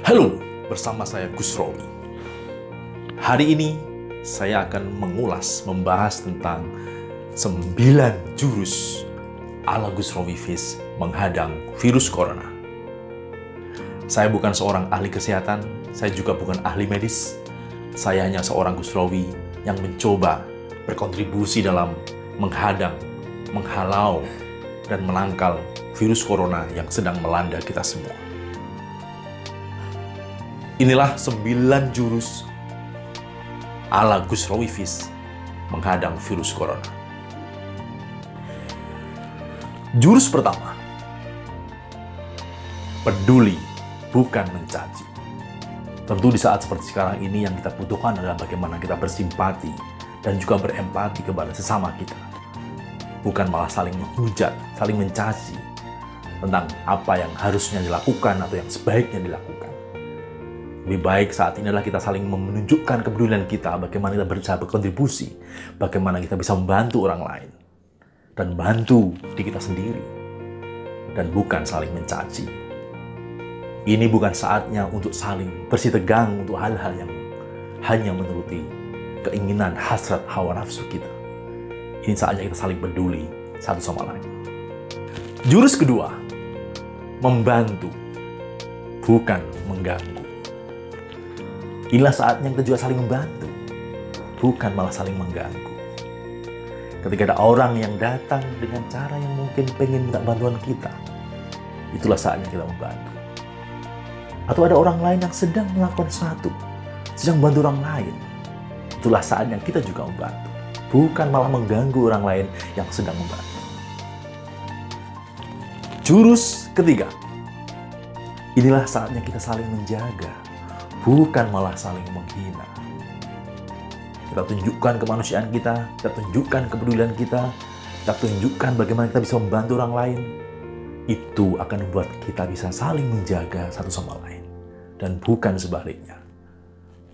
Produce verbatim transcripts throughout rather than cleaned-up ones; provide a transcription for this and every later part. Halo, bersama saya Gus Rowi. Hari ini saya akan mengulas, membahas tentang sembilan jurus ala Gus Rowi Fis menghadang virus corona. Saya bukan seorang ahli kesehatan, saya juga bukan ahli medis. Saya hanya seorang Gus Rowi yang mencoba berkontribusi dalam menghadang, menghalau, dan menangkal virus corona yang sedang melanda kita semua. Inilah sembilan jurus ala Gus Rowi Fis menghadang virus corona. Jurus pertama, peduli bukan mencaci. Tentu di saat seperti sekarang ini yang kita butuhkan adalah bagaimana kita bersimpati dan juga berempati kepada sesama kita. Bukan malah saling menghujat, saling mencaci tentang apa yang harusnya dilakukan atau yang sebaiknya dilakukan. Lebih baik saat ini adalah kita saling menunjukkan kepedulian kita, bagaimana kita bisa berkontribusi, bagaimana kita bisa membantu orang lain, dan bantu diri kita sendiri, dan bukan saling mencaci. Ini bukan saatnya untuk saling bersih tegang untuk hal-hal yang hanya menuruti keinginan, hasrat, hawa nafsu kita. Ini saatnya kita saling peduli satu sama lain. Jurus kedua, membantu, bukan mengganggu. Inilah saatnya kita juga saling membantu, bukan malah saling mengganggu. Ketika ada orang yang datang dengan cara yang mungkin pengen minta bantuan kita, itulah saatnya kita membantu. Atau ada orang lain yang sedang melakukan sesuatu, sedang membantu orang lain, itulah saatnya kita juga membantu, bukan malah mengganggu orang lain yang sedang membantu. Jurus ketiga, inilah saatnya kita saling menjaga, bukan malah saling menghina. Kita tunjukkan kemanusiaan kita, kita tunjukkan kepedulian kita, kita tunjukkan bagaimana kita bisa membantu orang lain. Itu akan membuat kita bisa saling menjaga satu sama lain. Dan bukan sebaliknya,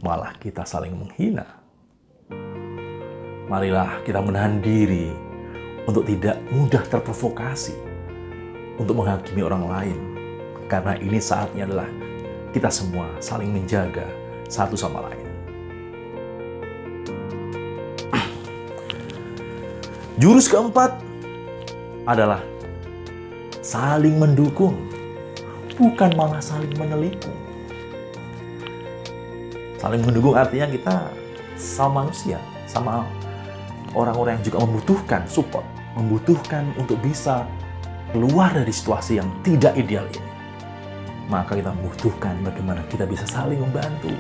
malah kita saling menghina. Marilah kita menahan diri untuk tidak mudah terprovokasi, untuk menghakimi orang lain. Karena ini saatnya adalah kita semua saling menjaga satu sama lain. Jurus keempat adalah saling mendukung, bukan malah saling menelikung. Saling mendukung artinya kita sama manusia, sama orang-orang yang juga membutuhkan support, membutuhkan untuk bisa keluar dari situasi yang tidak ideal ini. Maka kita membutuhkan bagaimana kita bisa saling membantu.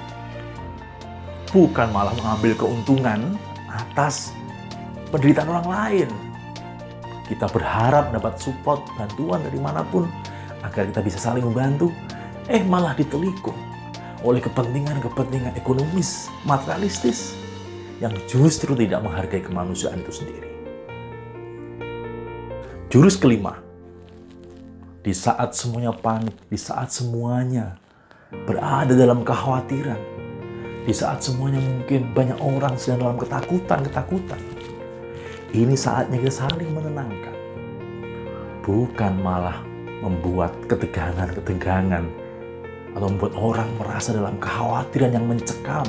Bukan malah mengambil keuntungan atas penderitaan orang lain. Kita berharap dapat support, bantuan dari manapun agar kita bisa saling membantu. Eh malah ditelikung oleh kepentingan-kepentingan ekonomis, materialistis yang justru tidak menghargai kemanusiaan itu sendiri. Jurus kelima, di saat semuanya panik, di saat semuanya berada dalam kekhawatiran, di saat semuanya mungkin banyak orang sedang dalam ketakutan-ketakutan, ini saatnya kita saling menenangkan. Bukan malah membuat ketegangan-ketegangan atau membuat orang merasa dalam kekhawatiran yang mencekam.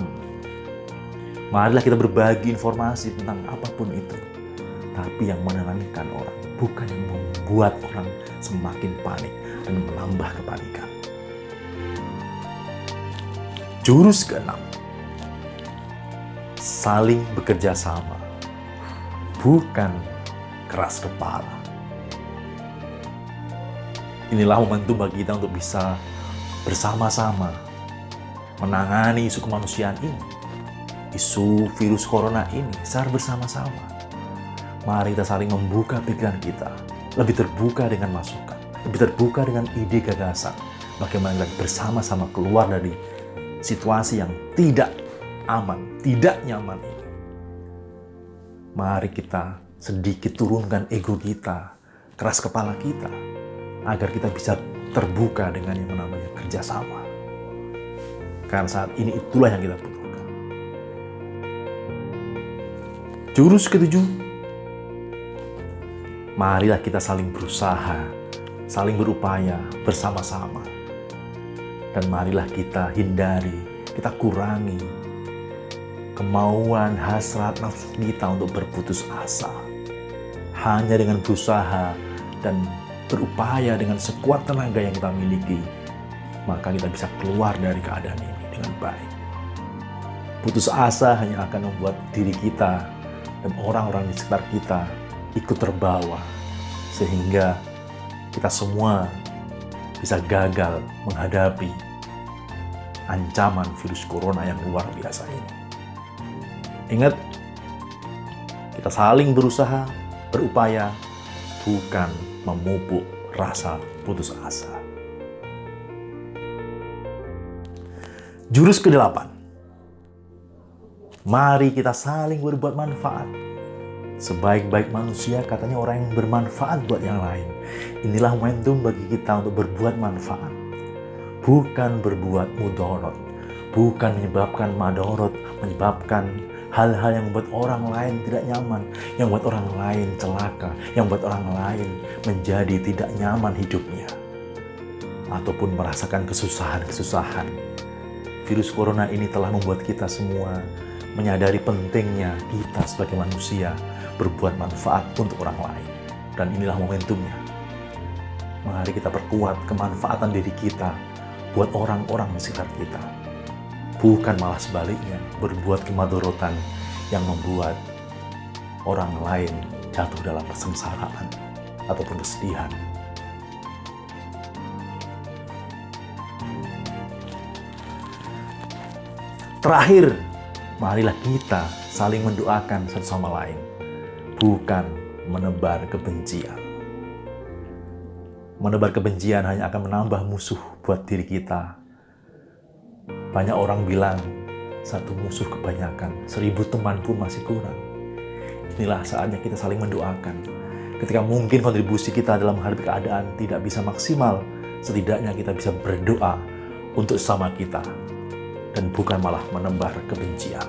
Marilah kita berbagi informasi tentang apapun itu, tapi yang menenangkan orang, bukan yang membuat orang semakin panik dan menambah kepanikan. Jurus keenam, saling bekerja sama, bukan keras kepala. Inilah momentum bagi kita untuk bisa bersama-sama menangani isu kemanusiaan ini, isu virus corona ini secara bersama-sama. Mari kita saling membuka pikiran kita, lebih terbuka dengan masukan, lebih terbuka dengan ide gagasan, bagaimana kita bersama-sama keluar dari situasi yang tidak aman, tidak nyaman ini. Mari kita sedikit turunkan ego kita, keras kepala kita, agar kita bisa terbuka dengan yang namanya kerjasama. Karena saat ini itulah yang kita butuhkan. Jurus ketujuh, marilah kita saling berusaha, saling berupaya bersama-sama. Dan marilah kita hindari, kita kurangi kemauan, hasrat, nafsu kita untuk berputus asa. Hanya dengan berusaha dan berupaya dengan sekuat tenaga yang kita miliki, maka kita bisa keluar dari keadaan ini dengan baik. Putus asa hanya akan membuat diri kita dan orang-orang di sekitar kita ikut terbawa, sehingga kita semua bisa gagal menghadapi ancaman virus corona yang luar biasa ini. Ingat, kita saling berusaha, berupaya, bukan memupuk rasa putus asa. Jurus kedelapan, mari kita saling berbuat manfaat. Sebaik-baik manusia katanya orang yang bermanfaat buat yang lain. Inilah momentum bagi kita untuk berbuat manfaat. Bukan berbuat mudorot, bukan menyebabkan madorot, menyebabkan hal-hal yang membuat orang lain tidak nyaman, yang membuat orang lain celaka, yang membuat orang lain menjadi tidak nyaman hidupnya, ataupun merasakan kesusahan-kesusahan. Virus corona ini telah membuat kita semua menyadari pentingnya kita sebagai manusia berbuat manfaat untuk orang lain. Dan inilah momentumnya. Mari kita perkuat kemanfaatan diri kita buat orang-orang di sekitar kita. Bukan malah sebaliknya, berbuat kemadorotan yang membuat orang lain jatuh dalam kesengsaraan ataupun kesedihan. Terakhir, marilah kita saling mendoakan satu sama lain, bukan menebar kebencian. Menebar kebencian hanya akan menambah musuh buat diri kita. Banyak orang bilang, satu musuh kebanyakan, seribu teman pun masih kurang. Inilah saatnya kita saling mendoakan. Ketika mungkin kontribusi kita dalam menghadapi keadaan tidak bisa maksimal, setidaknya kita bisa berdoa untuk sesama kita, dan bukan malah menebar kebencian.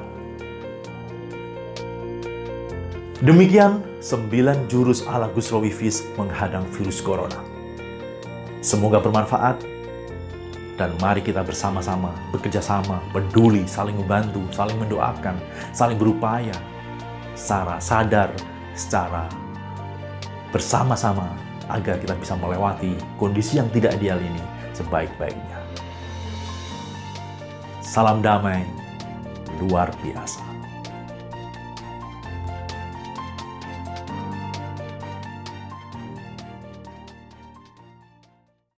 Demikian sembilan jurus ala Gus Rowi Fis menghadang virus corona. Semoga bermanfaat, dan mari kita bersama-sama, bekerja sama, peduli, saling membantu, saling mendoakan, saling berupaya, secara sadar, secara bersama-sama, agar kita bisa melewati kondisi yang tidak ideal ini sebaik-baiknya. Salam damai luar biasa.